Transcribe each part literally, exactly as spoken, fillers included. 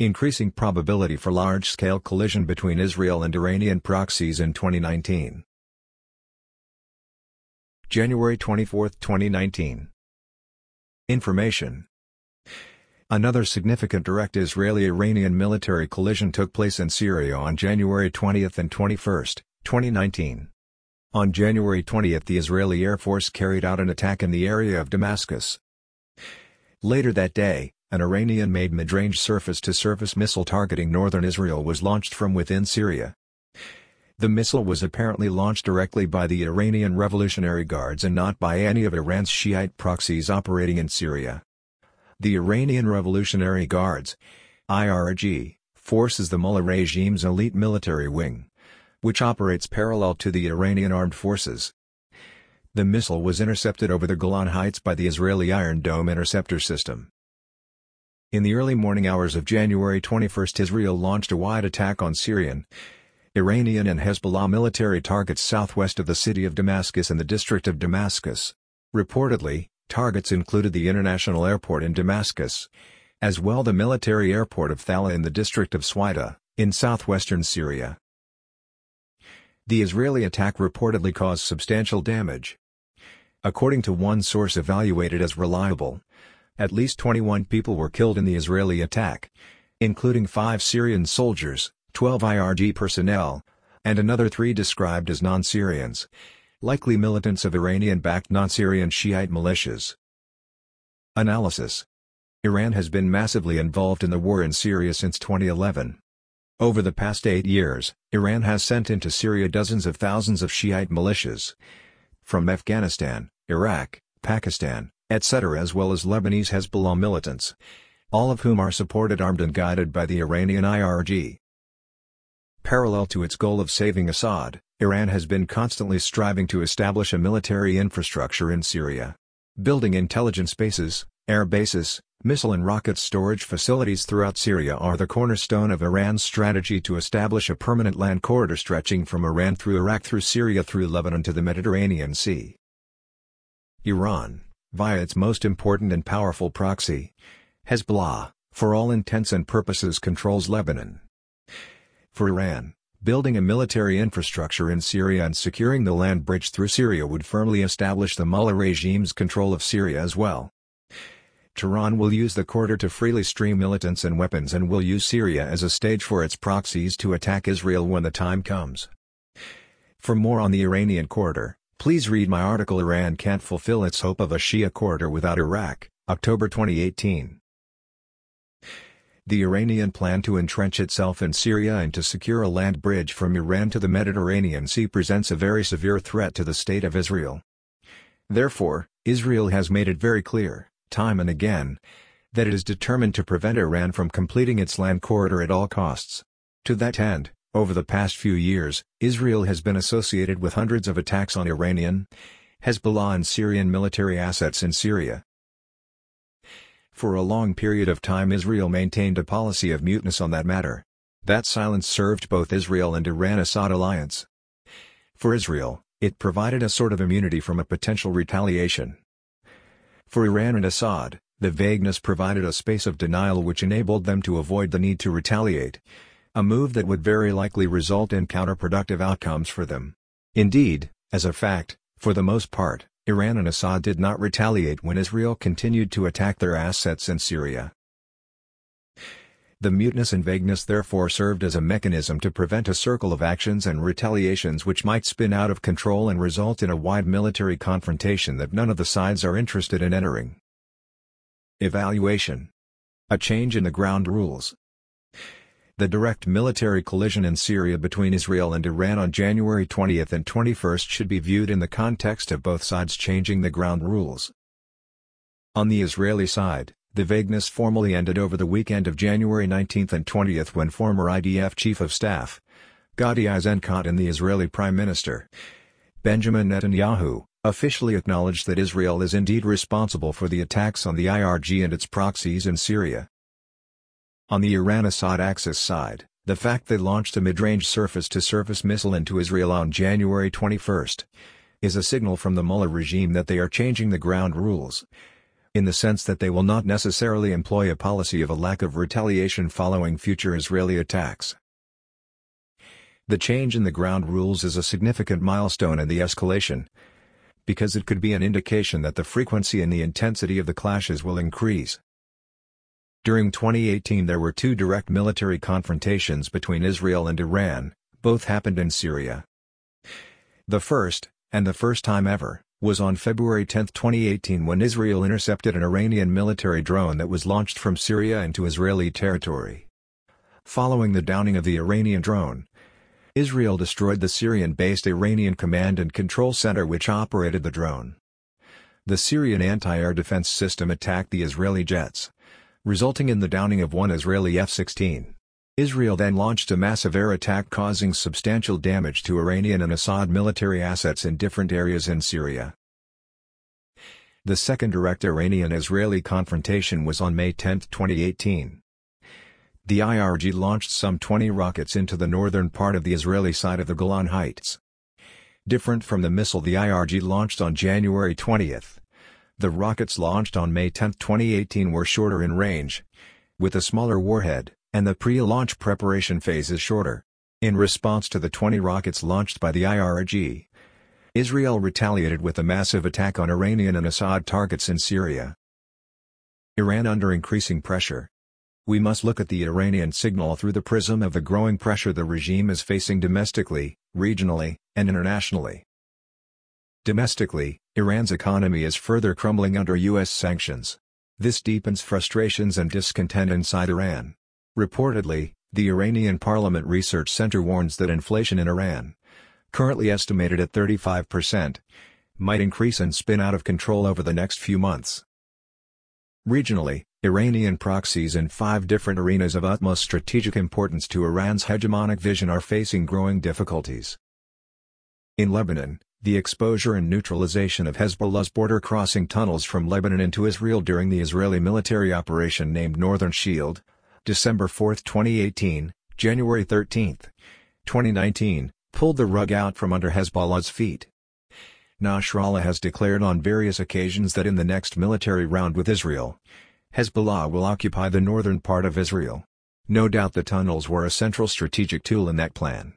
Increasing probability for large-scale collision between Israel and Iranian proxies in twenty nineteen. January twenty-fourth, twenty nineteen. Information. Another significant direct Israeli-Iranian military collision took place in Syria on January twentieth and twenty-first, twenty nineteen. On January twentieth, the Israeli Air Force carried out an attack in the area of Damascus. Later that day, an Iranian-made mid-range surface-to-surface missile targeting northern Israel was launched from within Syria. The missile was apparently launched directly by the Iranian Revolutionary Guards and not by any of Iran's Shiite proxies operating in Syria. The Iranian Revolutionary Guards (I R G) forces the Mullah regime's elite military wing, which operates parallel to the Iranian armed forces. The missile was intercepted over the Golan Heights by the Israeli Iron Dome interceptor system. In the early morning hours of January twenty-first, Israel launched a wide attack on Syrian, Iranian and Hezbollah military targets southwest of the city of Damascus and the district of Damascus. Reportedly, targets included the international airport in Damascus, as well the military airport of Thala in the district of Swaida, in southwestern Syria. The Israeli attack reportedly caused substantial damage. According to one source evaluated as reliable, at least twenty-one people were killed in the Israeli attack, including five Syrian soldiers, twelve I R G personnel, and another three described as non-Syrians, likely militants of Iranian-backed non-Syrian Shiite militias. Analysis. Iran has been massively involved in the war in Syria since twenty eleven. Over the past eight years, Iran has sent into Syria dozens of thousands of Shiite militias from Afghanistan, Iraq, Pakistan, et cetera, as well as Lebanese Hezbollah militants, all of whom are supported, armed and guided by the Iranian I R G. Parallel to its goal of saving Assad, Iran has been constantly striving to establish a military infrastructure in Syria, building intelligence bases, air bases, missile and rocket storage facilities throughout Syria are the cornerstone of Iran's strategy to establish a permanent land corridor stretching from Iran through Iraq through Syria through Lebanon to the Mediterranean Sea. Iran, via its most important and powerful proxy, Hezbollah, for all intents and purposes controls Lebanon. For Iran, building a military infrastructure in Syria and securing the land bridge through Syria would firmly establish the Mullah regime's control of Syria as well. Tehran will use the corridor to freely stream militants and weapons and will use Syria as a stage for its proxies to attack Israel when the time comes. For more on the Iranian corridor, please read my article Iran Can't Fulfill Its Hope of a Shia Corridor Without Iraq, October twenty eighteen. The Iranian plan to entrench itself in Syria and to secure a land bridge from Iran to the Mediterranean Sea presents a very severe threat to the state of Israel. Therefore, Israel has made it very clear, time and again, that it is determined to prevent Iran from completing its land corridor at all costs. To that end, over the past few years, Israel has been associated with hundreds of attacks on Iranian, Hezbollah and Syrian military assets in Syria. For a long period of time Israel maintained a policy of muteness on that matter. That silence served both Israel and Iran-Assad alliance. For Israel, it provided a sort of immunity from a potential retaliation. For Iran and Assad, the vagueness provided a space of denial which enabled them to avoid the need to retaliate, a move that would very likely result in counterproductive outcomes for them. Indeed, as a fact, for the most part, Iran and Assad did not retaliate when Israel continued to attack their assets in Syria. The muteness and vagueness therefore served as a mechanism to prevent a circle of actions and retaliations which might spin out of control and result in a wide military confrontation that none of the sides are interested in entering. Evaluation. A change in the ground rules. The direct military collision in Syria between Israel and Iran on January twentieth and twenty-first should be viewed in the context of both sides changing the ground rules. On the Israeli side, the vagueness formally ended over the weekend of January nineteenth and twentieth when former I D F Chief of Staff, Gadi Eisenkot and the Israeli Prime Minister, Benjamin Netanyahu, officially acknowledged that Israel is indeed responsible for the attacks on the I R G and its proxies in Syria. On the Iran-Assad axis side, the fact they launched a mid-range surface-to-surface missile into Israel on January twenty-first is a signal from the Mullah regime that they are changing the ground rules, in the sense that they will not necessarily employ a policy of a lack of retaliation following future Israeli attacks. The change in the ground rules is a significant milestone in the escalation, because it could be an indication that the frequency and the intensity of the clashes will increase. During twenty eighteen there were two direct military confrontations between Israel and Iran, both happened in Syria. The first, and the first time ever, was on February tenth twenty eighteen when Israel intercepted an Iranian military drone that was launched from Syria into Israeli territory. Following the downing of the Iranian drone, Israel destroyed the Syrian-based Iranian Command and Control Center which operated the drone. The Syrian anti-air defense system attacked the Israeli jets, resulting in the downing of one Israeli F sixteen. Israel then launched a massive air attack causing substantial damage to Iranian and Assad military assets in different areas in Syria. The second direct Iranian-Israeli confrontation was on May tenth twenty eighteen. The I R G launched some twenty rockets into the northern part of the Israeli side of the Golan Heights. Different from the missile the I R G launched on January twentieth, the rockets launched on May tenth twenty eighteen were shorter in range, with a smaller warhead, and the pre-launch preparation phase is shorter. In response to the twenty rockets launched by the I R G, Israel retaliated with a massive attack on Iranian and Assad targets in Syria. Iran under increasing pressure. We must look at the Iranian signal through the prism of the growing pressure the regime is facing domestically, regionally, and internationally. Domestically, Iran's economy is further crumbling under U S sanctions. This deepens frustrations and discontent inside Iran. Reportedly, the Iranian Parliament Research Center warns that inflation in Iran, currently estimated at thirty-five percent, might increase and spin out of control over the next few months. Regionally, Iranian proxies in five different arenas of utmost strategic importance to Iran's hegemonic vision are facing growing difficulties. In Lebanon, the exposure and neutralization of Hezbollah's border-crossing tunnels from Lebanon into Israel during the Israeli military operation named Northern Shield, December fourth twenty eighteen, January thirteenth twenty nineteen, pulled the rug out from under Hezbollah's feet. Nasrallah has declared on various occasions that in the next military round with Israel, Hezbollah will occupy the northern part of Israel. No doubt the tunnels were a central strategic tool in that plan.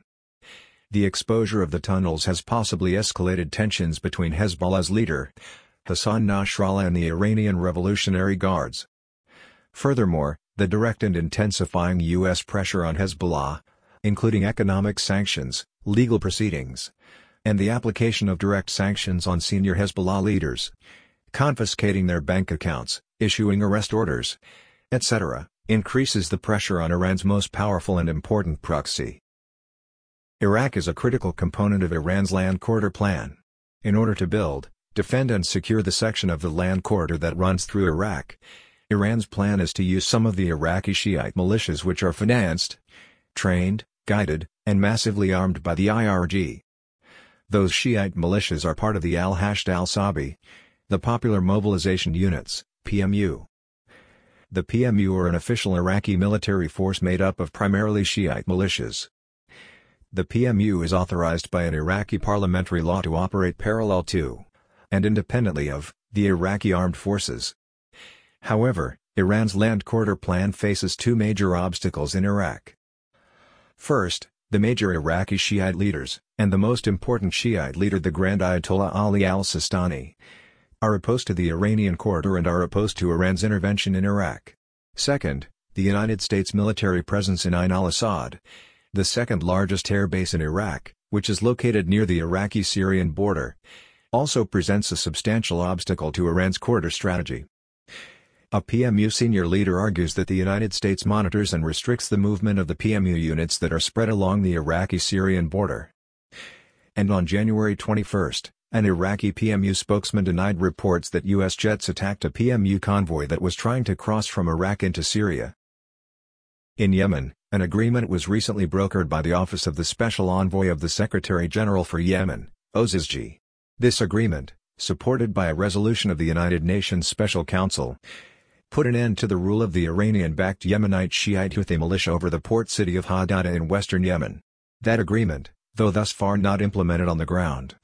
The exposure of the tunnels has possibly escalated tensions between Hezbollah's leader, Hassan Nasrallah, and the Iranian Revolutionary Guards. Furthermore, the direct and intensifying U S pressure on Hezbollah, including economic sanctions, legal proceedings, and the application of direct sanctions on senior Hezbollah leaders, confiscating their bank accounts, issuing arrest orders, et cetera, increases the pressure on Iran's most powerful and important proxy. Iraq is a critical component of Iran's land corridor plan. In order to build, defend and secure the section of the land corridor that runs through Iraq, Iran's plan is to use some of the Iraqi Shiite militias which are financed, trained, guided, and massively armed by the I R G. Those Shiite militias are part of the al-Hashd al-Sabi, the Popular Mobilization Units, P M U. The P M U are an official Iraqi military force made up of primarily Shiite militias. The P M U is authorized by an Iraqi parliamentary law to operate parallel to, and independently of, the Iraqi armed forces. However, Iran's land corridor plan faces two major obstacles in Iraq. First, the major Iraqi Shiite leaders, and the most important Shiite leader the Grand Ayatollah Ali al-Sistani, are opposed to the Iranian corridor and are opposed to Iran's intervention in Iraq. Second, the United States military presence in Ain al-Assad, the second largest air base in Iraq, which is located near the Iraqi-Syrian border, also presents a substantial obstacle to Iran's corridor strategy. A P M U senior leader argues that the United States monitors and restricts the movement of the P M U units that are spread along the Iraqi-Syrian border. And on January twenty-first, an Iraqi P M U spokesman denied reports that U S jets attacked a P M U convoy that was trying to cross from Iraq into Syria. In Yemen, an agreement was recently brokered by the Office of the Special Envoy of the Secretary-General for Yemen, Ozizji. This agreement, supported by a resolution of the United Nations Special Council, put an end to the rule of the Iranian-backed Yemenite Shiite Houthi militia over the port city of Hadada in western Yemen. That agreement, though thus far not implemented on the ground,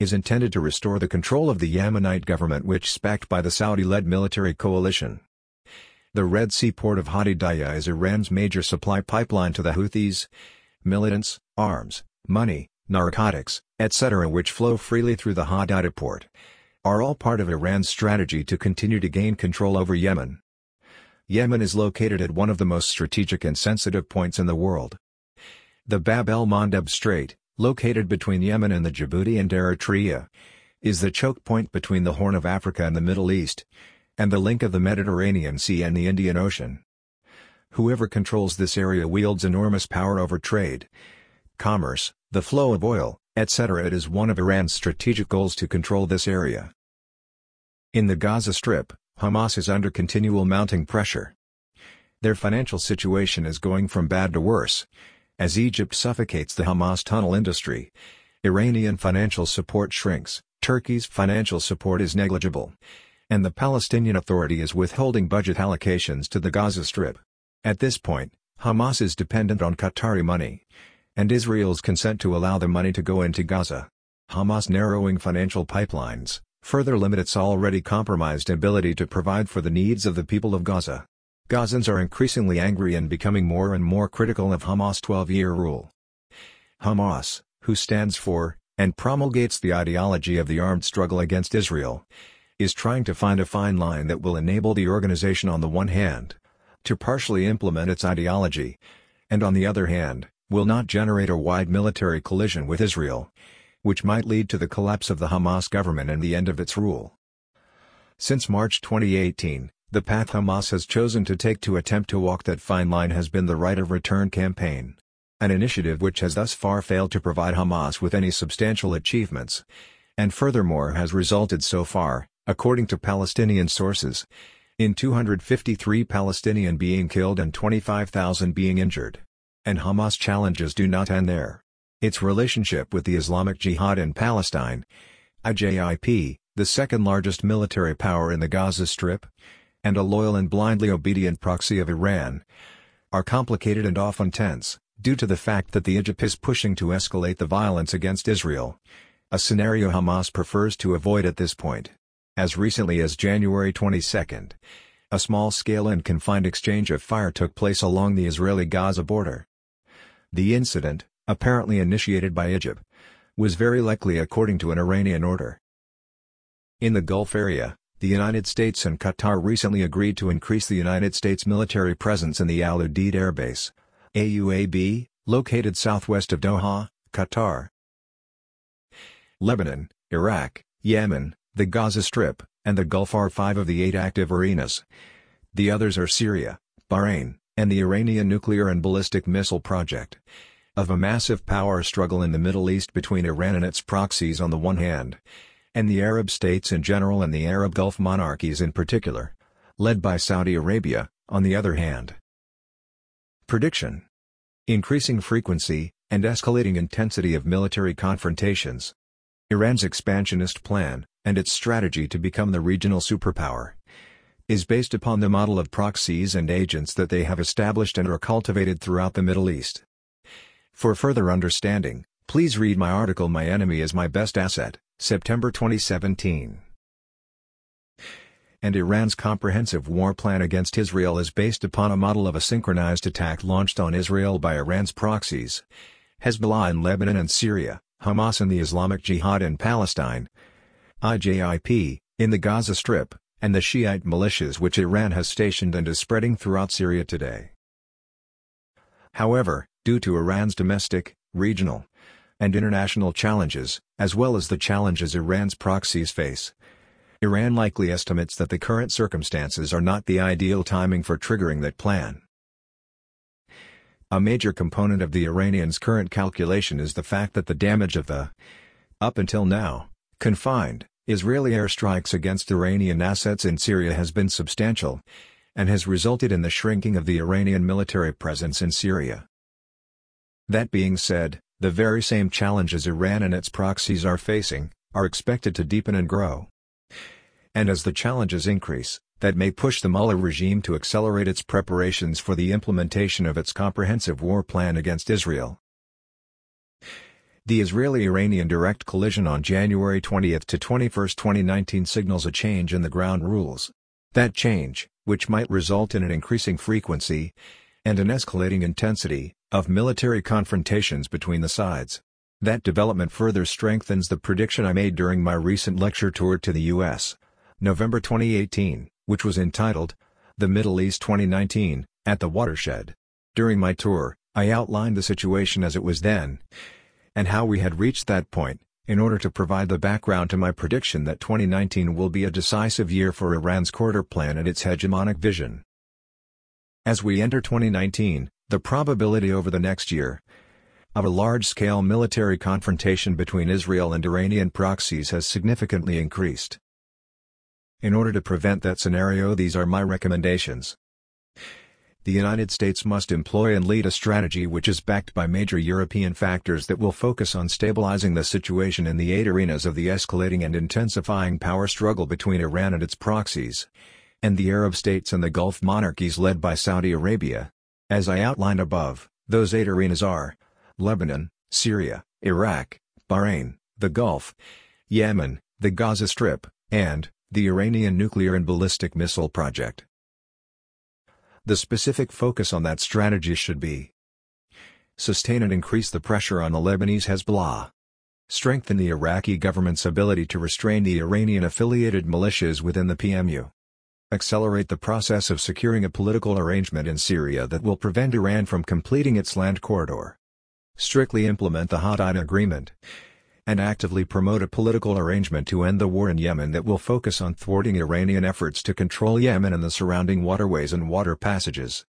is intended to restore the control of the Yemenite government which backed by the Saudi-led military coalition. The Red Sea port of Hodeidah is Iran's major supply pipeline to the Houthis. Militants, arms, money, narcotics, et cetera which flow freely through the Hodeidah port, are all part of Iran's strategy to continue to gain control over Yemen. Yemen is located at one of the most strategic and sensitive points in the world. The Bab el-Mandeb Strait, located between Yemen and the Djibouti and Eritrea, is the choke point between the Horn of Africa and the Middle East, and the link of the Mediterranean Sea and the Indian Ocean. Whoever controls this area wields enormous power over trade, commerce, the flow of oil, et cetera. It is one of Iran's strategic goals to control this area. In the Gaza Strip, Hamas is under continual mounting pressure. Their financial situation is going from bad to worse. As Egypt suffocates the Hamas tunnel industry, Iranian financial support shrinks, Turkey's financial support is negligible, and the Palestinian Authority is withholding budget allocations to the Gaza Strip. At this point, Hamas is dependent on Qatari money, and Israel's consent to allow the money to go into Gaza. Hamas' narrowing financial pipelines further limit its already compromised ability to provide for the needs of the people of Gaza. Gazans are increasingly angry and becoming more and more critical of Hamas' twelve-year rule. Hamas, who stands for, and promulgates the ideology of the armed struggle against Israel, is trying to find a fine line that will enable the organization on the one hand to partially implement its ideology, and on the other hand, will not generate a wide military collision with Israel, which might lead to the collapse of the Hamas government and the end of its rule. Since March twenty eighteen, the path Hamas has chosen to take to attempt to walk that fine line has been the Right of Return campaign, an initiative which has thus far failed to provide Hamas with any substantial achievements, and furthermore has resulted so far, according to Palestinian sources, in two hundred fifty-three Palestinians being killed and twenty-five thousand being injured. And Hamas' challenges do not end there. Its relationship with the Islamic Jihad in Palestine, I J I P, the second largest military power in the Gaza Strip, and a loyal and blindly obedient proxy of Iran, are complicated and often tense, due to the fact that the I J I P is pushing to escalate the violence against Israel, a scenario Hamas prefers to avoid at this point. As recently as January twenty-second, a small-scale and confined exchange of fire took place along the Israeli-Gaza border. The incident, apparently initiated by I J I P, was very likely according to an Iranian order. In the Gulf area, the United States and Qatar recently agreed to increase the United States military presence in the Al Udeid Air Base, A U A B, located southwest of Doha, Qatar. Lebanon, Iraq, Yemen, the Gaza Strip, and the Gulf are five of the eight active arenas. The others are Syria, Bahrain, and the Iranian nuclear and ballistic missile project, of a massive power struggle in the Middle East between Iran and its proxies on the one hand, and the Arab states in general and the Arab Gulf monarchies in particular, led by Saudi Arabia, on the other hand. Prediction: increasing frequency and escalating intensity of military confrontations. Iran's expansionist plan, and its strategy to become the regional superpower, is based upon the model of proxies and agents that they have established and are cultivated throughout the Middle East. For further understanding, please read my article My Enemy is My Best Asset, September twenty seventeen. And Iran's comprehensive war plan against Israel is based upon a model of a synchronized attack launched on Israel by Iran's proxies, Hezbollah in Lebanon and Syria, Hamas and the Islamic Jihad in Palestine, I J I P, in the Gaza Strip, and the Shiite militias which Iran has stationed and is spreading throughout Syria today. However, due to Iran's domestic, regional, and international challenges, as well as the challenges Iran's proxies face, Iran likely estimates that the current circumstances are not the ideal timing for triggering that plan. A major component of the Iranians' current calculation is the fact that the damage of the, up until now, confined, Israeli airstrikes against Iranian assets in Syria has been substantial, and has resulted in the shrinking of the Iranian military presence in Syria. That being said, the very same challenges Iran and its proxies are facing, are expected to deepen and grow. And as the challenges increase, that may push the Mullah regime to accelerate its preparations for the implementation of its comprehensive war plan against Israel. The Israeli-Iranian direct collision on January twentieth to twenty-first, twenty nineteen signals a change in the ground rules. That change, which might result in an increasing frequency, and an escalating intensity, of military confrontations between the sides. That development further strengthens the prediction I made during my recent lecture tour to the U S, November twenty eighteen, which was entitled, The Middle East twenty nineteen, at the Watershed. During my tour, I outlined the situation as it was then, and how we had reached that point, in order to provide the background to my prediction that twenty nineteen will be a decisive year for Iran's quarter plan and its hegemonic vision. As we enter twenty nineteen, the probability over the next year of a large-scale military confrontation between Israel and Iranian proxies has significantly increased. In order to prevent that scenario, these are my recommendations. The United States must employ and lead a strategy which is backed by major European factors that will focus on stabilizing the situation in the eight arenas of the escalating and intensifying power struggle between Iran and its proxies, and the Arab states and the Gulf monarchies led by Saudi Arabia. As I outlined above, those eight arenas are Lebanon, Syria, Iraq, Bahrain, the Gulf, Yemen, the Gaza Strip, and the Iranian nuclear and ballistic missile project. The specific focus on that strategy should be: sustain and increase the pressure on the Lebanese Hezbollah, strengthen the Iraqi government's ability to restrain the Iranian-affiliated militias within the P M U, accelerate the process of securing a political arrangement in Syria that will prevent Iran from completing its land corridor, strictly implement the Hadaydah Agreement, and actively promote a political arrangement to end the war in Yemen that will focus on thwarting Iranian efforts to control Yemen and the surrounding waterways and water passages.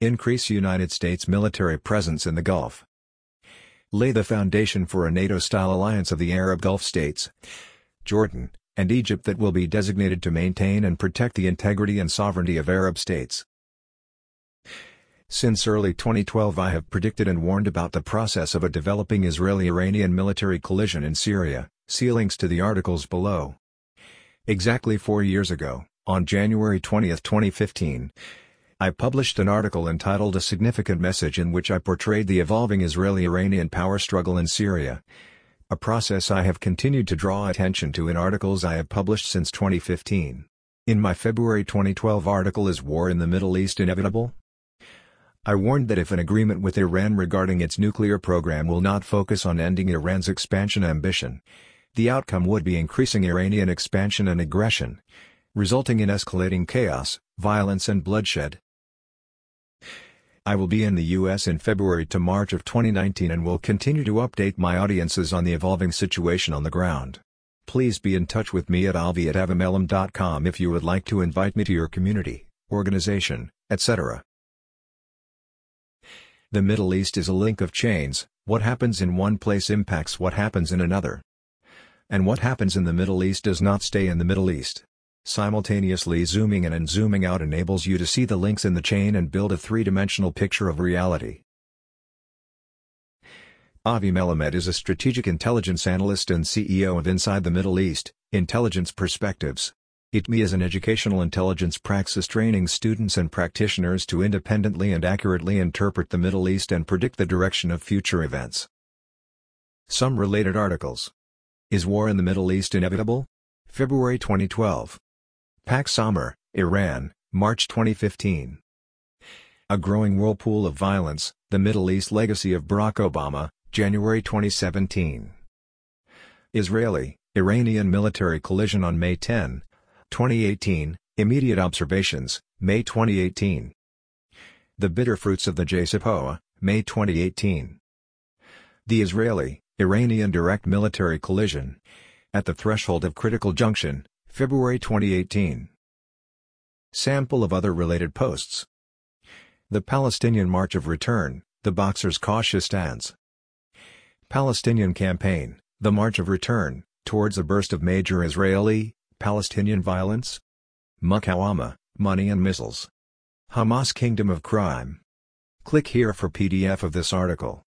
Increase United States military presence in the Gulf. Lay the foundation for a NATO-style alliance of the Arab Gulf states, Jordan, and Egypt that will be designated to maintain and protect the integrity and sovereignty of Arab states. Since early twenty twelve, I have predicted and warned about the process of a developing Israeli-Iranian military collision in Syria. See links to the articles below. Exactly four years ago, on January twentieth, twenty fifteen, I published an article entitled A Significant Message, in which I portrayed the evolving Israeli-Iranian power struggle in Syria, a process I have continued to draw attention to in articles I have published since twenty fifteen. In my February twenty twelve article, Is War in the Middle East Inevitable?, I warned that if an agreement with Iran regarding its nuclear program will not focus on ending Iran's expansion ambition, the outcome would be increasing Iranian expansion and aggression, resulting in escalating chaos, violence and bloodshed. I will be in the U S in February to March of twenty nineteen and will continue to update my audiences on the evolving situation on the ground. Please be in touch with me at avi at avi melamed dot com if you would like to invite me to your community, organization, et cetera. The Middle East is a link of chains. What happens in one place impacts what happens in another. And what happens in the Middle East does not stay in the Middle East. Simultaneously zooming in and zooming out enables you to see the links in the chain and build a three-dimensional picture of reality. Avi Melamed is a strategic intelligence analyst and C E O of Inside the Middle East, Intelligence Perspectives. I T M I is an educational intelligence praxis training students and practitioners to independently and accurately interpret the Middle East and predict the direction of future events. Some related articles. Is War in the Middle East Inevitable? February twenty twelve. Pax Amir, Iran, March twenty fifteen. A Growing Whirlpool of Violence, The Middle East Legacy of Barack Obama, January twenty seventeen. Israeli-Iranian Military Collision on May tenth, twenty eighteen, Immediate Observations, May twenty eighteen. The Bitter Fruits of the J C P O A, May twenty eighteen. The Israeli-Iranian Direct Military Collision at the Threshold of Critical Junction, February twenty eighteen. Sample of other related posts. The Palestinian March of Return, The Boxer's Cautious Stance. Palestinian Campaign, The March of Return, Towards a Burst of Major Israeli Palestinian Violence? Mukawama, Money and Missiles. Hamas Kingdom of Crime. Click here for P D F of this article.